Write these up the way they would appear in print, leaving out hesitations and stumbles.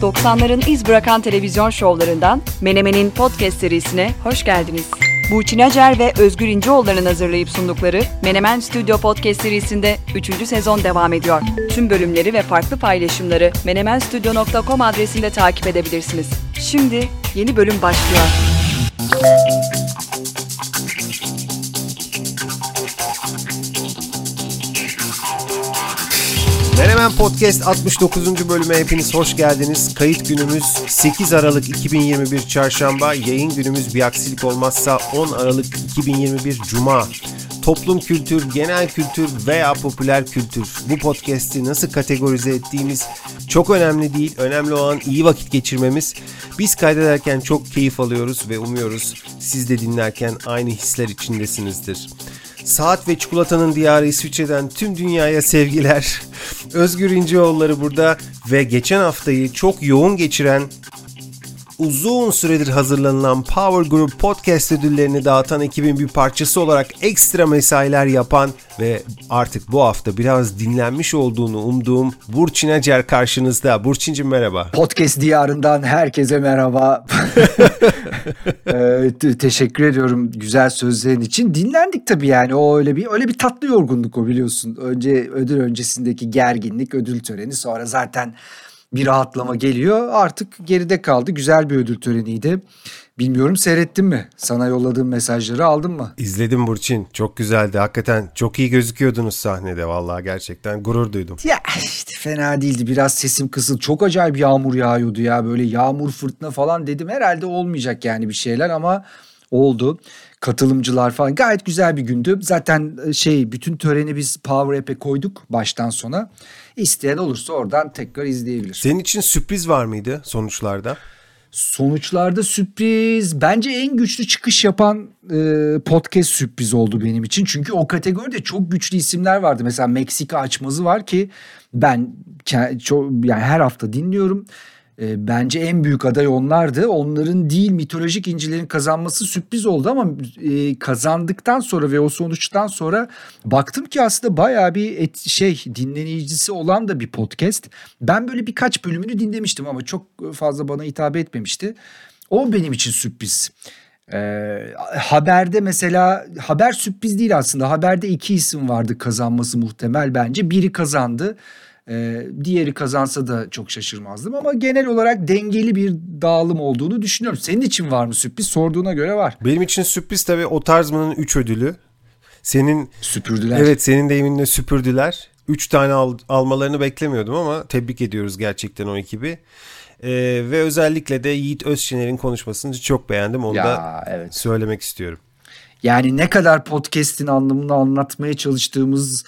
90'ların iz bırakan televizyon şovlarından Menemen'in podcast serisine hoş geldiniz. Burçin Acer ve Özgür İnceoğulları'nın hazırlayıp sundukları Menemen Studio Podcast serisinde 3. sezon devam ediyor. Tüm bölümleri ve farklı paylaşımları menemenstudio.com adresinde takip edebilirsiniz. Şimdi yeni bölüm başlıyor. Menemen Podcast 69. bölüme hepiniz hoş geldiniz. Kayıt günümüz 8 Aralık 2021 Çarşamba, yayın günümüz bir aksilik olmazsa 10 Aralık 2021 Cuma. Toplum kültür, genel kültür veya popüler kültür. Bu podcast'i nasıl kategorize ettiğimiz çok önemli değil. Önemli olan iyi vakit geçirmemiz. Biz kaydederken çok keyif alıyoruz ve umuyoruz siz de dinlerken aynı hisler içindesinizdir. Saat ve çikolatanın diyarı İsviçre'den tüm dünyaya sevgiler. Özgür İnceoğulları burada ve geçen haftayı çok yoğun geçiren, uzun süredir hazırlanılan Power Group Podcast ödüllerini dağıtan ekibin bir parçası olarak ekstra mesailer yapan ve artık bu hafta biraz dinlenmiş olduğunu umduğum Burçin Acer karşınızda. Burçin'cim merhaba. Podcast diyarından herkese merhaba. Teşekkür ediyorum güzel sözlerin için. Dinlendik tabii yani. O öyle bir tatlı yorgunluk o, biliyorsun. Ödül öncesindeki gerginlik, ödül töreni, sonra zaten bir rahatlama geliyor. Artık geride kaldı. Güzel bir ödül töreniydi. Bilmiyorum, seyrettin mi? Sana yolladığım mesajları aldın mı? İzledim Burçin. Çok güzeldi. Hakikaten çok iyi gözüküyordunuz sahnede. Vallahi gerçekten gurur duydum. Ya işte fena değildi. Biraz sesim kısıldı. Çok acayip yağmur yağıyordu ya. Böyle yağmur, fırtına falan dedim. Herhalde olmayacak yani bir şeyler ama oldu. Katılımcılar falan. Gayet güzel bir gündü. Zaten bütün töreni biz Power App'e koyduk baştan sona. İsteyen olursa oradan tekrar izleyebilir. Senin için sürpriz var mıydı sonuçlarda? Sonuçlarda sürpriz. Bence en güçlü çıkış yapan podcast sürpriz oldu benim için. Çünkü o kategoride çok güçlü isimler vardı. Mesela Meksika açmazı var ki ben yani her hafta dinliyorum. Bence en büyük aday onlardı. Onların değil, mitolojik incilerin kazanması sürpriz oldu ama kazandıktan sonra ve o sonuçtan sonra baktım ki aslında bayağı bir dinleyicisi olan da bir podcast. Ben böyle birkaç bölümünü dinlemiştim ama çok fazla bana hitap etmemişti. O benim için sürpriz. Haberde mesela, haber sürpriz değil aslında. Haberde 2 isim vardı kazanması muhtemel bence. Biri kazandı. Diğeri kazansa da çok şaşırmazdım ama genel olarak dengeli bir dağılım olduğunu düşünüyorum. Senin için var mı sürpriz? Sorduğuna göre var. Benim için sürpriz tabii O Tarzman'ın 3 ödülü. Senin süpürdüler. Evet, senin deyiminle süpürdüler. 3 tane almalarını beklemiyordum ama tebrik ediyoruz gerçekten o ekibi. Ve özellikle de Yiğit Özçener'in konuşmasını çok beğendim. Onu da evet, söylemek istiyorum. Yani ne kadar podcast'in anlamını anlatmaya çalıştığımız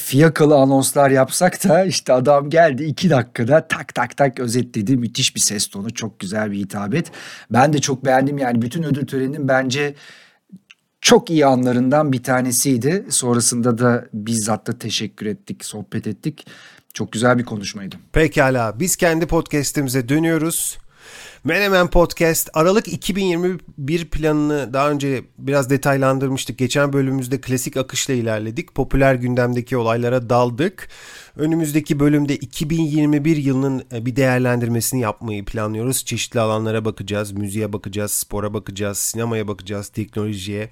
fiyakalı anonslar yapsak da işte adam geldi 2 dakikada tak özetledi. Müthiş bir ses tonu, çok güzel bir hitabet. Ben de çok beğendim yani, bütün ödül töreninin bence çok iyi anlarından bir tanesiydi. Sonrasında da bizzat da teşekkür ettik, sohbet ettik. Çok güzel bir konuşmaydı. Pekala, biz kendi podcast'imize dönüyoruz. Menemen Podcast Aralık 2021 planını daha önce biraz detaylandırmıştık. Geçen bölümümüzde klasik akışla ilerledik. Popüler gündemdeki olaylara daldık. Önümüzdeki bölümde 2021 yılının bir değerlendirmesini yapmayı planlıyoruz. Çeşitli alanlara bakacağız. Müziğe bakacağız, spora bakacağız, sinemaya bakacağız, teknolojiye.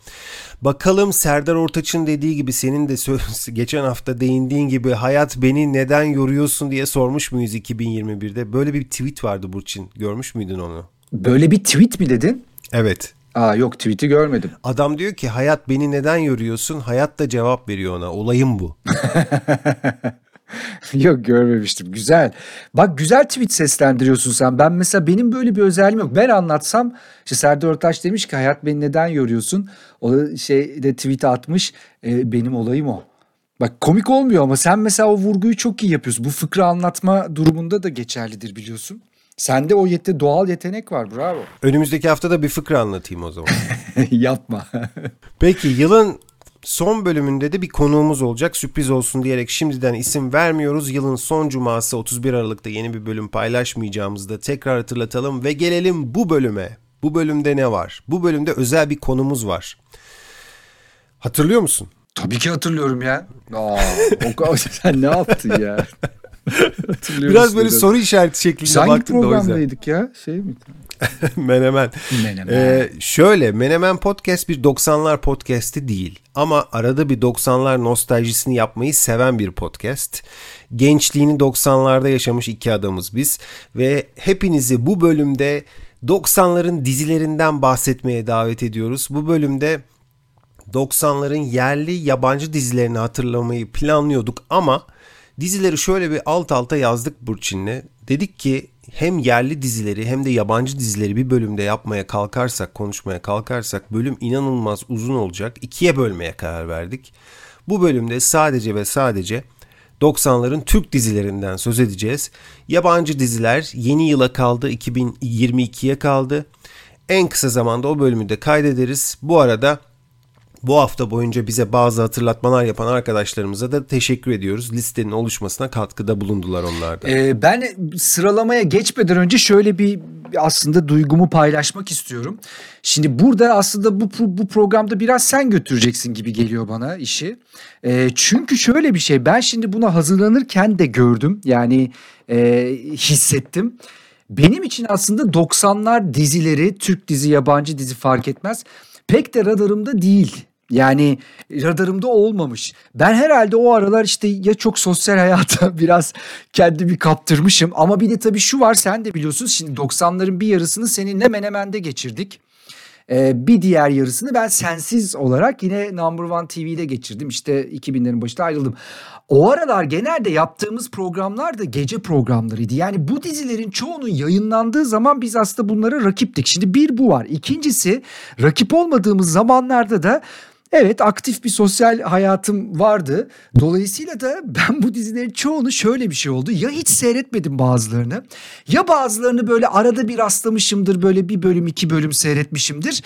Bakalım Serdar Ortaç'ın dediği gibi, senin de geçen hafta değindiğin gibi, hayat beni neden yoruyorsun diye sormuş muyuz 2021'de? Böyle bir tweet vardı Burçin. Görmüş müydün onu? Böyle bir tweet mi dedin? Evet. Yok, tweet'i görmedim. Adam diyor ki hayat beni neden yoruyorsun? Hayat da cevap veriyor ona. Olayım bu. Yok, görmemiştim. Güzel. Bak, güzel tweet seslendiriyorsun sen. Ben mesela, benim böyle bir özelliğim yok. Ben anlatsam işte Serdar Ortaç demiş ki hayat beni neden yoruyorsun? O da tweet'e atmış. Benim olayım o. Bak, komik olmuyor ama sen mesela o vurguyu çok iyi yapıyorsun. Bu fıkra anlatma durumunda da geçerlidir, biliyorsun. Sende o doğal yetenek var, bravo. Önümüzdeki hafta da bir fıkra anlatayım o zaman. Yapma. Peki, yılın son bölümünde de bir konuğumuz olacak. Sürpriz olsun diyerek şimdiden isim vermiyoruz. Yılın son cuması 31 Aralık'ta yeni bir bölüm paylaşmayacağımızı da tekrar hatırlatalım ve gelelim bu bölüme. Bu bölümde ne var? Bu bölümde özel bir konumuz var. Hatırlıyor musun? Tabii ki hatırlıyorum ya. Sen ne yaptın ya? Biraz böyle soru işareti şeklinde baktım da o yüzden. Hangi programdaydık ya? Şey mi? Menemen. Menemen. Şöyle, Menemen Podcast bir 90'lar podcast'i değil. Ama arada bir 90'lar nostaljisini yapmayı seven bir podcast. Gençliğini 90'larda yaşamış iki adamız biz. Ve hepinizi bu bölümde 90'ların dizilerinden bahsetmeye davet ediyoruz. Bu bölümde 90'ların yerli yabancı dizilerini hatırlamayı planlıyorduk ama dizileri şöyle bir alt alta yazdık Burçin'le. Dedik ki hem yerli dizileri hem de yabancı dizileri bir bölümde yapmaya kalkarsak, konuşmaya kalkarsak bölüm inanılmaz uzun olacak. İkiye bölmeye karar verdik. Bu bölümde sadece ve sadece 90'ların Türk dizilerinden söz edeceğiz. Yabancı diziler yeni yıla kaldı, 2022'ye kaldı. En kısa zamanda o bölümü de kaydederiz. Bu arada bu hafta boyunca bize bazı hatırlatmalar yapan arkadaşlarımıza da teşekkür ediyoruz. Listenin oluşmasına katkıda bulundular onlar da. Ben sıralamaya geçmeden önce şöyle bir aslında duygumu paylaşmak istiyorum. Şimdi burada aslında bu programda biraz sen götüreceksin gibi geliyor bana işi. Çünkü şöyle bir şey, ben şimdi buna hazırlanırken de gördüm. Yani hissettim. Benim için aslında 90'lar dizileri, Türk dizi, yabancı dizi fark etmez, pek de radarımda değil. Yani radarımda olmamış. Ben herhalde o aralar işte ya çok sosyal hayata biraz kendimi kaptırmışım. Ama bir de tabii şu var, sen de biliyorsun. Şimdi 90'ların bir yarısını seninle Menemen'de geçirdik. Bir diğer yarısını ben sensiz olarak yine Number One TV'de geçirdim. İşte 2000'lerin başında ayrıldım. O aralar genelde yaptığımız programlar da gece programlarıydı. Yani bu dizilerin çoğunun yayınlandığı zaman biz aslında bunlara rakiptik. Şimdi bir bu var. İkincisi, rakip olmadığımız zamanlarda da evet aktif bir sosyal hayatım vardı. Dolayısıyla da ben bu dizilerin çoğunu şöyle bir şey oldu. Ya hiç seyretmedim bazılarını, ya bazılarını böyle arada bir rastlamışımdır. Böyle bir bölüm, iki bölüm seyretmişimdir.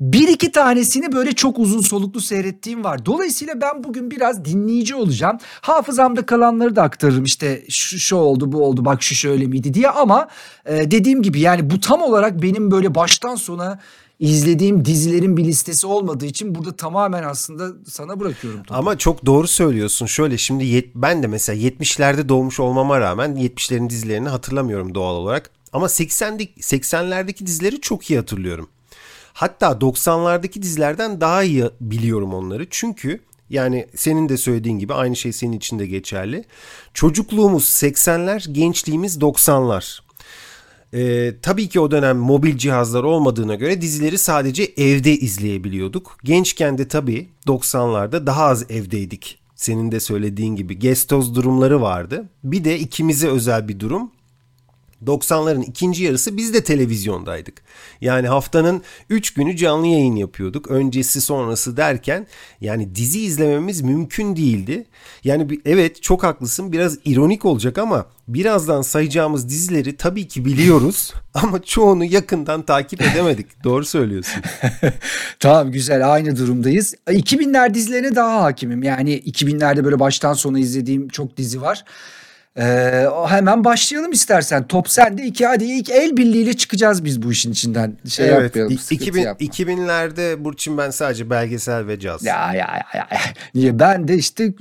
Bir iki tanesini böyle çok uzun soluklu seyrettiğim var. Dolayısıyla ben bugün biraz dinleyici olacağım. Hafızamda kalanları da aktarırım. İşte şu oldu, bu oldu, bak şu şöyle miydi diye. Ama dediğim gibi yani bu tam olarak benim böyle baştan sona İzlediğim dizilerin bir listesi olmadığı için burada tamamen aslında sana bırakıyorum. Tabii. Ama çok doğru söylüyorsun. Şöyle şimdi ben de mesela 70'lerde doğmuş olmama rağmen 70'lerin dizilerini hatırlamıyorum doğal olarak. Ama 80'lerdeki dizileri çok iyi hatırlıyorum. Hatta 90'lardaki dizilerden daha iyi biliyorum onları. Çünkü yani senin de söylediğin gibi aynı şey senin için de geçerli. Çocukluğumuz 80'ler, gençliğimiz 90'lar. Tabii ki o dönem mobil cihazlar olmadığına göre dizileri sadece evde izleyebiliyorduk. Gençken de tabii 90'larda daha az evdeydik. Senin de söylediğin gibi gestoz durumları vardı. Bir de ikimize özel bir durum. 90'ların ikinci yarısı biz de televizyondaydık. Yani haftanın 3 günü canlı yayın yapıyorduk. Öncesi sonrası derken yani dizi izlememiz mümkün değildi. Yani evet çok haklısın, biraz ironik olacak ama birazdan sayacağımız dizileri tabii ki biliyoruz ama çoğunu yakından takip edemedik. Doğru söylüyorsun. Tamam, güzel, aynı durumdayız. 2000'ler dizilerine daha hakimim. Yani 2000'lerde böyle baştan sona izlediğim çok dizi var. Hemen başlayalım istersen. Top sende. Hadi ilk el birliğiyle çıkacağız biz bu işin içinden. Evet, yapmayalım. 2000'lerde Burçin ben sadece belgesel ve caz. Ya. Niye? Ben de işte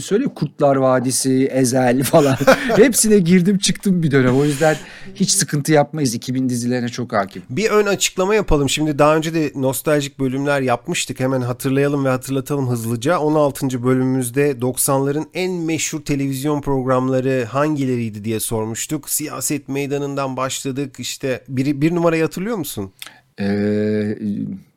söyle Kurtlar Vadisi, Ezel falan. Hepsine girdim çıktım bir dönem. O yüzden hiç sıkıntı yapmayız. 2000 dizilerine çok hakim. Bir ön açıklama yapalım. Şimdi daha önce de nostaljik bölümler yapmıştık. Hemen hatırlayalım ve hatırlatalım hızlıca. 16. bölümümüzde 90'ların en meşhur televizyon programları hangileriydi diye sormuştuk. Siyaset meydanından başladık. İşte bir numarayı hatırlıyor musun?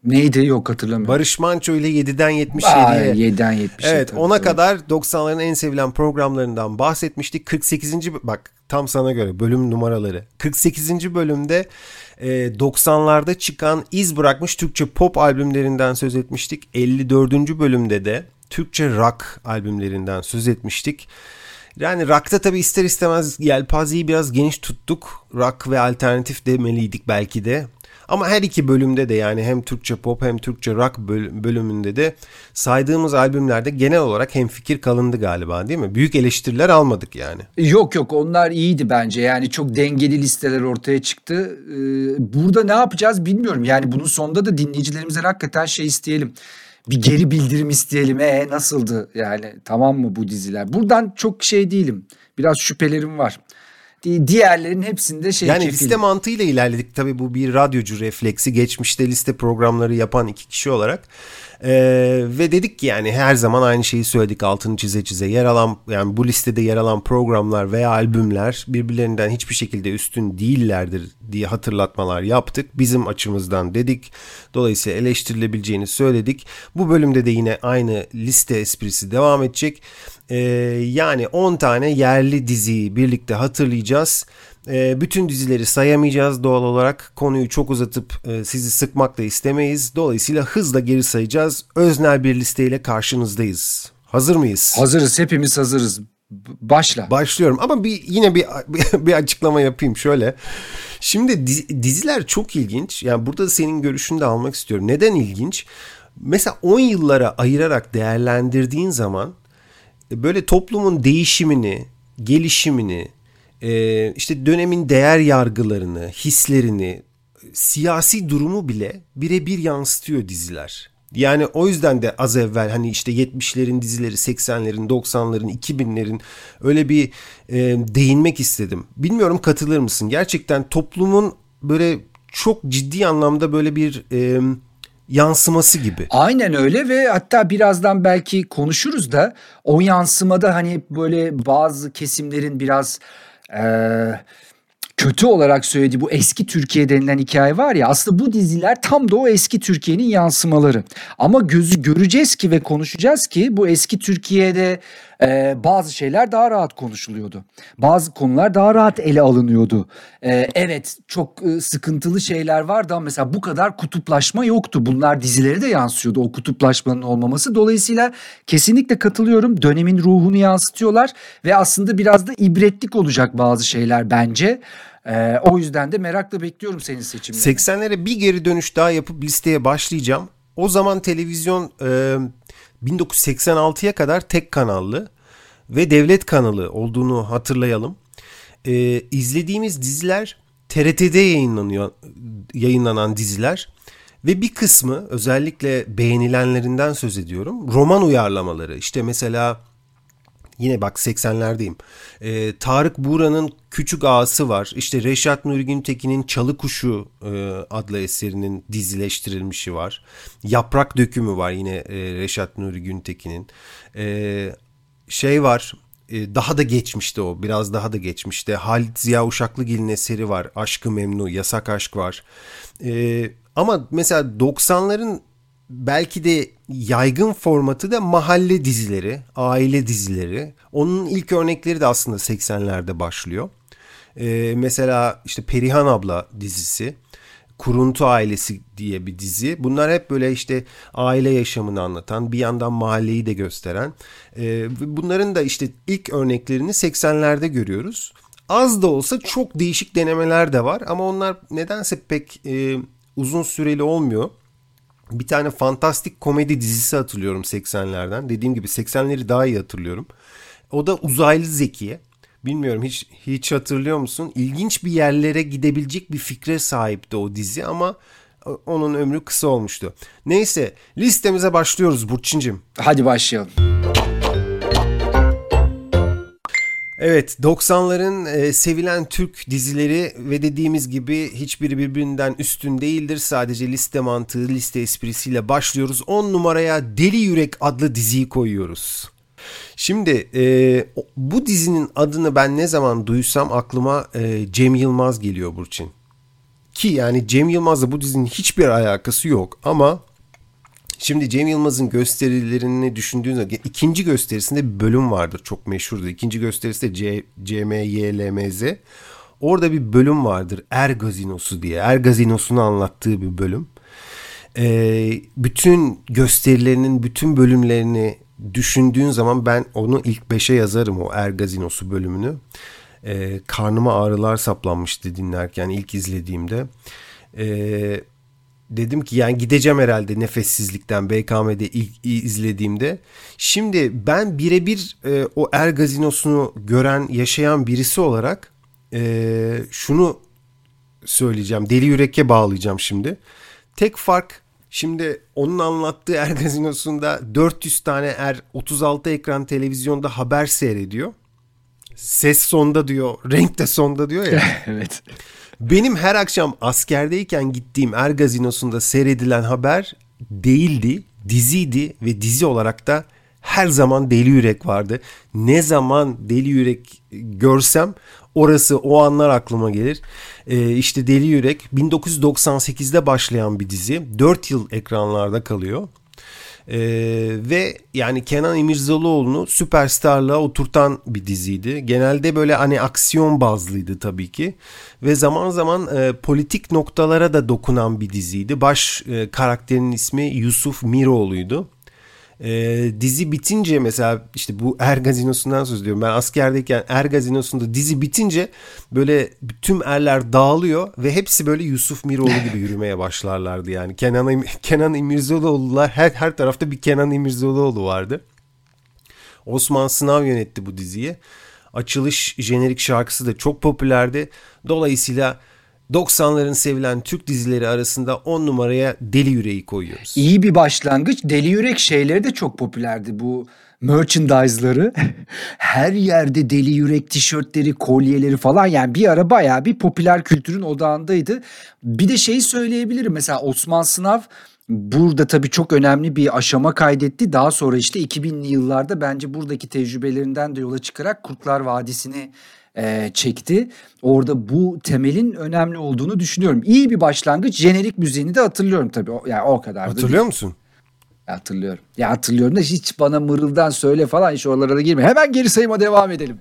Neydi? Yok, hatırlamıyorum. Barış Manço ile 7'den 77'ye. 7'den 77'ye. Evet, ona kadar 90'ların en sevilen programlarından bahsetmiştik. 48. bak tam sana göre bölüm numaraları. 48. bölümde 90'larda çıkan iz bırakmış Türkçe pop albümlerinden söz etmiştik. 54. bölümde de Türkçe rock albümlerinden söz etmiştik. Yani rock'ta tabii ister istemez yelpazeyi biraz geniş tuttuk. Rock ve alternatif demeliydik belki de. Ama her iki bölümde de yani hem Türkçe pop hem Türkçe rock bölümünde de saydığımız albümlerde genel olarak hemfikir kalındı galiba, değil mi? Büyük eleştiriler almadık yani. Yok onlar iyiydi bence. Yani çok dengeli listeler ortaya çıktı. Burada ne yapacağız bilmiyorum. Yani bunun sonunda da dinleyicilerimize hakikaten isteyelim. Bir geri bildirim isteyelim. Nasıldı yani, tamam mı bu diziler? Buradan çok değilim. biraz şüphelerim var. Diğerlerin hepsinde şey. Yani çekildi. Liste mantığıyla ilerledik. Tabii bu bir radyocu refleksi. Geçmişte liste programları yapan iki kişi olarak. Ve dedik ki yani her zaman aynı şeyi söyledik, altını çize çize. Yer alan, yani bu listede yer alan programlar veya albümler birbirlerinden hiçbir şekilde üstün değillerdir diye hatırlatmalar yaptık. Bizim açımızdan dedik. Dolayısıyla eleştirilebileceğini söyledik. Bu bölümde de yine aynı liste esprisi devam edecek. Yani 10 tane yerli diziyi birlikte hatırlayacağız. Bütün dizileri sayamayacağız doğal olarak. Konuyu çok uzatıp sizi sıkmak da istemeyiz. Dolayısıyla hızla geri sayacağız. Öznel bir listeyle karşınızdayız. Hazır mıyız? Hazırız. Hepimiz hazırız. Başla. Başlıyorum ama yine bir açıklama yapayım şöyle. Şimdi diziler çok ilginç. Yani burada senin görüşünü de almak istiyorum. Neden ilginç? Mesela 10 yıllara ayırarak değerlendirdiğin zaman böyle toplumun değişimini, gelişimini, işte dönemin değer yargılarını, hislerini, siyasi durumu bile birebir yansıtıyor diziler. Yani o yüzden de az evvel hani işte 70'lerin dizileri, 80'lerin, 90'ların, 2000'lerin öyle bir değinmek istedim. Bilmiyorum katılır mısın? Gerçekten toplumun böyle çok ciddi anlamda böyle bir yansıması gibi. Aynen öyle ve hatta birazdan belki konuşuruz da o yansımada hani böyle bazı kesimlerin biraz kötü olarak söylediği bu eski Türkiye denilen hikaye var ya, aslında bu diziler tam da o eski Türkiye'nin yansımaları. Ama göreceğiz ki ve konuşacağız ki bu eski Türkiye'de bazı şeyler daha rahat konuşuluyordu. Bazı konular daha rahat ele alınıyordu. Evet çok sıkıntılı şeyler vardı ama mesela bu kadar kutuplaşma yoktu. Bunlar dizilere de yansıyordu, o kutuplaşmanın olmaması. Dolayısıyla kesinlikle katılıyorum. Dönemin ruhunu yansıtıyorlar ve aslında biraz da ibretlik olacak bazı şeyler bence. O yüzden de merakla bekliyorum senin seçimlerini. 80'lere bir geri dönüş daha yapıp listeye başlayacağım. O zaman televizyon 1986'ya kadar tek kanallı ve devlet kanalı olduğunu hatırlayalım. İzlediğimiz diziler TRT'de yayınlanan diziler ve bir kısmı, özellikle beğenilenlerinden söz ediyorum, roman uyarlamaları. İşte mesela yine bak 80'lerdeyim. Tarık Buğra'nın Küçük Ağası var. İşte Reşat Nuri Güntekin'in Çalı Kuşu adlı eserinin dizileştirilmişi var. Yaprak Dökümü var yine Reşat Nuri Güntekin'in. Şey var. Daha da geçmişte o. Biraz daha da geçmişte. Halit Ziya Uşaklıgil'in eseri var. Aşk-ı Memnu, Yasak Aşk var. Ama mesela 90'ların belki de yaygın formatı da mahalle dizileri, aile dizileri. Onun ilk örnekleri de aslında 80'lerde başlıyor. Mesela işte Perihan Abla dizisi, Kuruntu Ailesi diye bir dizi. Bunlar hep böyle işte aile yaşamını anlatan, bir yandan mahalleyi de gösteren. Bunların da işte ilk örneklerini 80'lerde görüyoruz. Az da olsa çok değişik denemeler de var ama onlar nedense pek uzun süreli olmuyor. Bir tane fantastik komedi dizisi hatırlıyorum 80'lerden. Dediğim gibi 80'leri daha iyi hatırlıyorum. O da Uzaylı Zekiye. Bilmiyorum hiç hatırlıyor musun? İlginç bir yerlere gidebilecek bir fikre sahipti o dizi ama onun ömrü kısa olmuştu. Neyse, listemize başlıyoruz Burçin'cim. Hadi başlayalım. Evet, 90'ların sevilen Türk dizileri ve dediğimiz gibi hiçbiri birbirinden üstün değildir. Sadece liste mantığı, liste esprisiyle başlıyoruz. 10 numaraya Deli Yürek adlı diziyi koyuyoruz. Şimdi bu dizinin adını ben ne zaman duysam aklıma Cem Yılmaz geliyor Burçin. Ki yani Cem Yılmaz'la bu dizinin hiçbir alakası yok ama şimdi Cem Yılmaz'ın gösterilerini düşündüğünüzde ikinci gösterisinde bir bölüm vardır, çok meşhurdur. İkinci gösterisi de CMYLMZ. Orada bir bölüm vardır, Er Gazinosu diye. Er Gazinosu'nu anlattığı bir bölüm. Bütün gösterilerinin bütün bölümlerini düşündüğün zaman ben onu ilk 5'e yazarım, o Er Gazinosu bölümünü. Karnıma ağrılar saplanmıştı dinlerken ilk izlediğimde. Dedim ki yani gideceğim herhalde nefessizlikten BKM'de ilk izlediğimde. Şimdi ben birebir o Er Gazinosu'nu gören, yaşayan birisi olarak şunu söyleyeceğim. Deli Yürek'e bağlayacağım şimdi. Tek fark, şimdi onun anlattığı Er Gazinosu'nda 400 tane er 36 ekran televizyonda haber seyrediyor. ses sonda diyor, renk de sonda diyor ya. Evet. Benim her akşam askerdeyken gittiğim Er Gazinosu'nda seyredilen haber değildi, diziydi ve dizi olarak da her zaman Deli Yürek vardı. Ne zaman Deli Yürek görsem orası, o anlar aklıma gelir. İşte Deli Yürek 1998'de başlayan bir dizi. 4 yıl ekranlarda kalıyor. Ve yani Kenan İmirzalıoğlu'nu süperstarlığa oturtan bir diziydi. Genelde böyle hani aksiyon bazlıydı tabii ki. Ve zaman zaman politik noktalara da dokunan bir diziydi. Baş karakterinin ismi Yusuf Miroğlu'ydu. Dizi bitince mesela işte bu Er Gazinosu'ndan söz ediyorum. Ben askerdeyken Er Gazinosu'nda dizi bitince böyle tüm erler dağılıyor ve hepsi böyle Yusuf Miroğlu gibi yürümeye başlarlardı yani. Kenan İmirzalıoğlu'lar, her tarafta bir Kenan İmirzalıoğlu vardı. Osman Sınav yönetti bu diziyi. Açılış jenerik şarkısı da çok popülerdi. Dolayısıyla 90'ların sevilen Türk dizileri arasında 10 numaraya Deli Yürek'i koyuyoruz. İyi bir başlangıç. Deli Yürek şeyleri de çok popülerdi. Bu merchandise'ları. Her yerde Deli Yürek tişörtleri, kolyeleri falan. Yani bir ara bayağı bir popüler kültürün odağındaydı. Bir de şeyi söyleyebilirim. Mesela Osman Sınav burada tabii çok önemli bir aşama kaydetti. Daha sonra işte 2000'li yıllarda bence buradaki tecrübelerinden de yola çıkarak Kurtlar Vadisi'ni çekti. Orada bu temelin önemli olduğunu düşünüyorum. İyi bir başlangıç. Jenerik müziğini de hatırlıyorum tabii. Yani o kadar. Hatırlıyor musun? Hatırlıyorum. Ya hatırlıyorum da hiç bana mırıldan söyle falan hiç oralara da girme. Hemen geri sayıma devam edelim.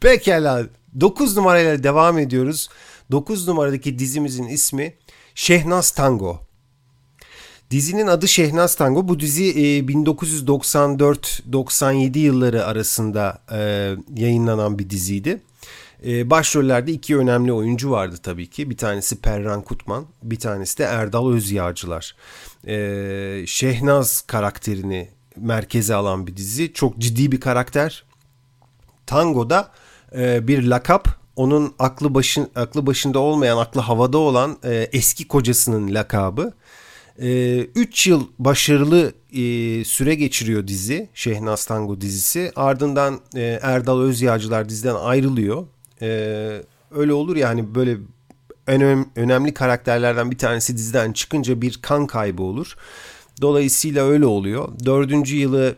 Pekala. 9 numarayla devam ediyoruz. 9 numaradaki dizimizin ismi Şehnaz Tango. Dizinin adı Şehnaz Tango. Bu dizi 1994-97 yılları arasında yayınlanan bir diziydi. Başrollerde iki önemli oyuncu vardı tabii ki. Bir tanesi Perran Kutman, bir tanesi de Erdal Özyağcılar. Şehnaz karakterini merkeze alan bir dizi. Çok ciddi bir karakter. Tango'da bir lakap. Onun aklı başında olmayan, aklı havada olan eski kocasının lakabı. 3 yıl başarılı süre geçiriyor dizi, Şehnaz Tango dizisi. Ardından Erdal Özyağcılar diziden ayrılıyor. Öyle olur ya hani böyle önemli karakterlerden bir tanesi diziden çıkınca bir kan kaybı olur. Dolayısıyla öyle oluyor. 4. yılı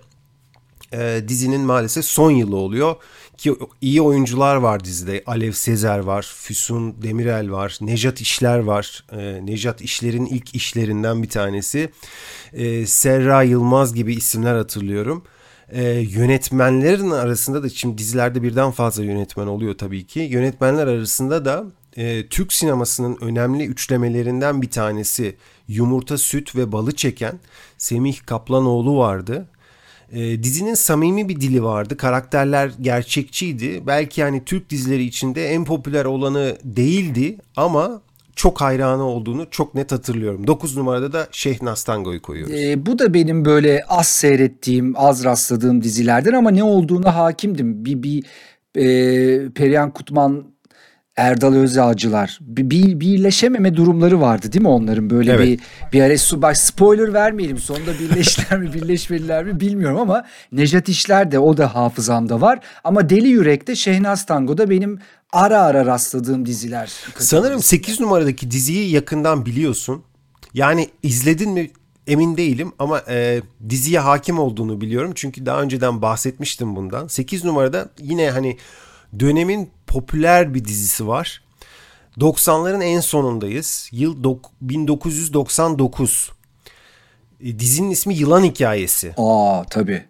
dizinin maalesef son yılı oluyor. Ki iyi oyuncular var dizide. Alev Sezer var, Füsun Demirel var, Nejat İşler var. Nejat İşler'in ilk işlerinden bir tanesi. Serra Yılmaz gibi isimler hatırlıyorum. Yönetmenlerin arasında da, şimdi dizilerde birden fazla yönetmen oluyor tabii ki. Yönetmenler arasında da Türk sinemasının önemli üçlemelerinden bir tanesi Yumurta, Süt ve Balı çeken Semih Kaplanoğlu vardı. Dizinin samimi bir dili vardı. Karakterler gerçekçiydi. Belki yani Türk dizileri içinde en popüler olanı değildi ama çok hayranı olduğunu çok net hatırlıyorum. 9 numarada da Şehnaz Tango'yu koyuyoruz. Bu da benim böyle az seyrettiğim, az rastladığım dizilerden ama ne olduğuna hakimdim. Perihan Kutman, Erdal Özyağcılar birleşememe durumları vardı değil mi onların böyle? Evet. bir ara spoiler vermeyelim, sonunda birleştiler mi birleşmediler mi bilmiyorum ama Nejat İşler de, o da hafızamda var ama Deli Yürek'te, Şehnaz Tango'da benim ara ara rastladığım diziler. Sanırım 8 numaradaki diziyi yakından biliyorsun, yani izledin mi emin değilim ama diziye hakim olduğunu biliyorum çünkü daha önceden bahsetmiştim bundan. 8 numarada yine hani dönemin popüler bir dizisi var. 90'ların en sonundayız. Yıl 1999. Dizinin ismi Yılan Hikayesi. Tabii.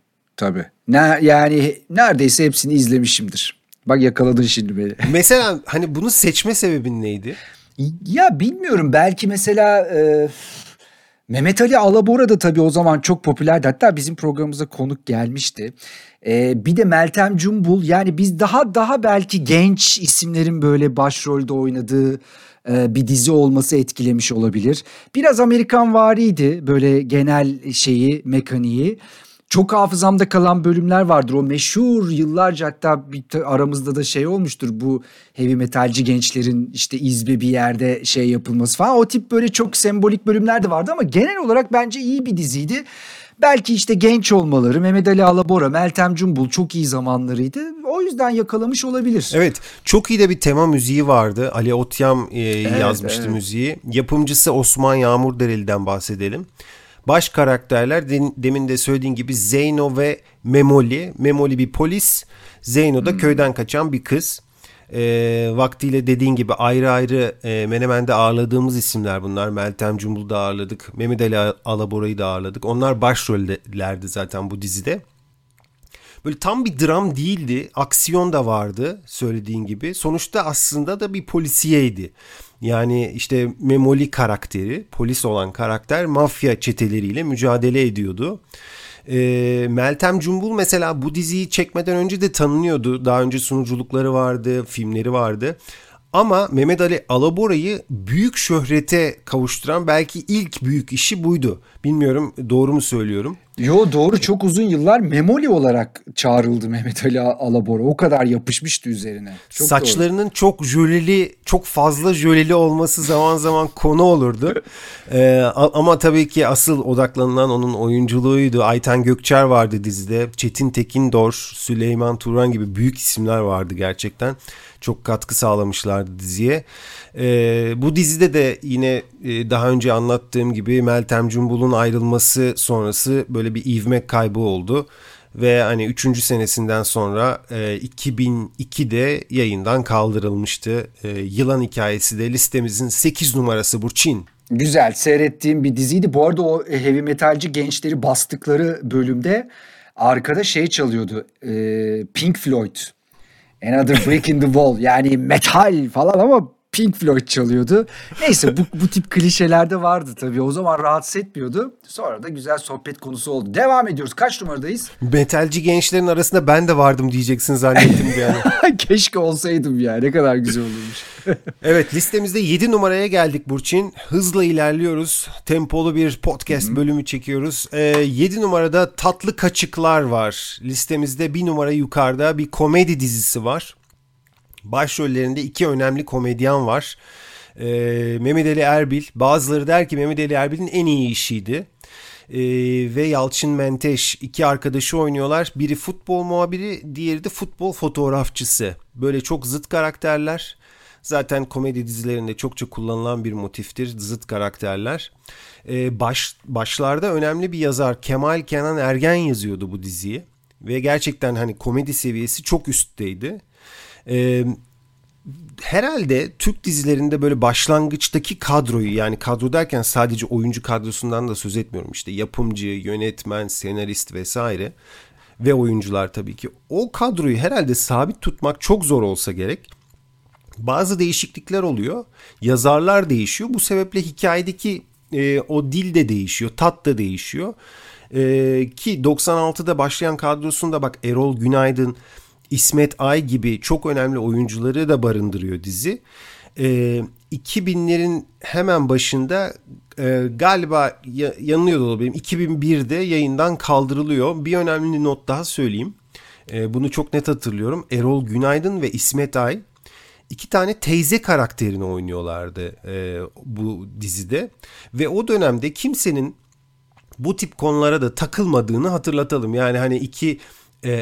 Yani neredeyse hepsini izlemişimdir. Bak yakaladın şimdi beni. Mesela hani bunu seçme sebebin neydi? Ya bilmiyorum, belki mesela Mehmet Ali Alabora da tabii o zaman çok popülerdi. Hatta bizim programımıza konuk gelmişti. Bir de Meltem Cumbul. Yani biz daha belki genç isimlerin böyle başrolde oynadığı bir dizi olması etkilemiş olabilir. Biraz Amerikanvariydi böyle genel mekaniği. Çok hafızamda kalan bölümler vardır. O meşhur, yıllarca hatta aramızda da olmuştur. Bu heavy metalci gençlerin işte izbe bir yerde yapılması falan. O tip böyle çok sembolik bölümler de vardı ama genel olarak bence iyi bir diziydi. Belki işte genç olmaları, Mehmet Ali Alabora, Meltem Cumbul çok iyi zamanlarıydı. O yüzden yakalamış olabilir. Evet, çok iyi de bir tema müziği vardı. Ali Otyam yazmıştı müziği. Yapımcısı Osman Yağmurdereli'den bahsedelim. Baş karakterler demin de söylediğin gibi Zeyno ve Memoli. Memoli bir polis, Zeyno da köyden kaçan bir kız. Vaktiyle dediğin gibi ayrı ayrı Menemen'de ağırladığımız isimler bunlar. Meltem Cumbul'u da ağırladık. Mehmet Ali Alabora'yı da ağırladık. Onlar başrollerdi zaten bu dizide. Böyle tam bir dram değildi. Aksiyon da vardı söylediğin gibi. Sonuçta aslında da bir polisiyeydi. Yani işte Memoli karakteri, polis olan karakter mafya çeteleriyle mücadele ediyordu. Meltem Cumbul mesela bu diziyi çekmeden önce de tanınıyordu. Daha önce sunuculukları vardı, filmleri vardı. Ama Mehmet Ali Alabora'yı büyük şöhrete kavuşturan belki ilk büyük işi buydu. Bilmiyorum doğru mu söylüyorum? Yo doğru, çok uzun yıllar Memoli olarak çağrıldı Mehmet Ali Alabora. O kadar yapışmıştı üzerine. Çok saçlarının doğru. Çok jöleli, çok fazla jöleli olması zaman zaman konu olurdu. Ama tabii ki asıl odaklanılan onun oyunculuğuydu. Ayten Gökçer vardı dizide. Çetin Tekindor, Süleyman Turan gibi büyük isimler vardı gerçekten. Çok katkı sağlamışlardı diziye. Bu dizide de yine daha önce anlattığım gibi Meltem Cumbul'un ayrılması sonrası böyle bir ivmek kaybı oldu. Ve hani 3. senesinden sonra 2002'de yayından kaldırılmıştı. Yılan Hikayesi de listemizin 8 numarası Burçin. Güzel, seyrettiğim bir diziydi. Bu arada o heavy metalci gençleri bastıkları bölümde arkada şey çalıyordu. Pink Floyd. Another Brick in the Wall. Yani metal falan ama Pink Floyd çalıyordu. Neyse bu tip klişeler de vardı tabii. O zaman rahatsız etmiyordu. Sonra da güzel sohbet konusu oldu. Devam ediyoruz. Kaç numaradayız? Metalci gençlerin arasında ben de vardım diyeceksin zannettim yani. Keşke olsaydım ya. Ne kadar güzel olurmuş. Evet, listemizde 7 numaraya geldik Burçin. Hızla ilerliyoruz. Tempolu bir podcast bölümü çekiyoruz. 7 numarada Tatlı Kaçıklar var. Listemizde 1 numara yukarıda bir komedi dizisi var. Başrollerinde 2 önemli komedyen var. Mehmet Ali Erbil. Bazıları der ki Mehmet Ali Erbil'in en iyi işiydi. Ve Yalçın Menteş. 2 arkadaşı oynuyorlar. Biri futbol muhabiri, diğeri de futbol fotoğrafçısı. Böyle çok zıt karakterler. Zaten komedi dizilerinde çokça kullanılan bir motiftir. Zıt karakterler. Başlarda önemli bir yazar Kemal Kenan Ergen yazıyordu bu diziyi. Ve gerçekten hani komedi seviyesi çok üstteydi. Herhalde Türk dizilerinde böyle başlangıçtaki kadroyu, yani kadro derken sadece oyuncu kadrosundan da söz etmiyorum, işte yapımcı, yönetmen, senarist vesaire ve oyuncular tabii ki, o kadroyu herhalde sabit tutmak çok zor olsa gerek. Bazı değişiklikler oluyor, yazarlar değişiyor, bu sebeple hikayedeki o dil de değişiyor, tat da değişiyor ki 96'da başlayan kadrosunda bak Erol Günaydın, İsmet Ay gibi çok önemli oyuncuları da barındırıyor dizi. 2000'lerin hemen başında galiba yanılıyor da olabilirim, 2001'de yayından kaldırılıyor. Bir önemli not daha söyleyeyim. Bunu çok net hatırlıyorum. Erol Günaydın ve İsmet Ay 2 tane teyze karakterini oynuyorlardı bu dizide. Ve o dönemde kimsenin bu tip konulara da takılmadığını hatırlatalım. Yani hani 2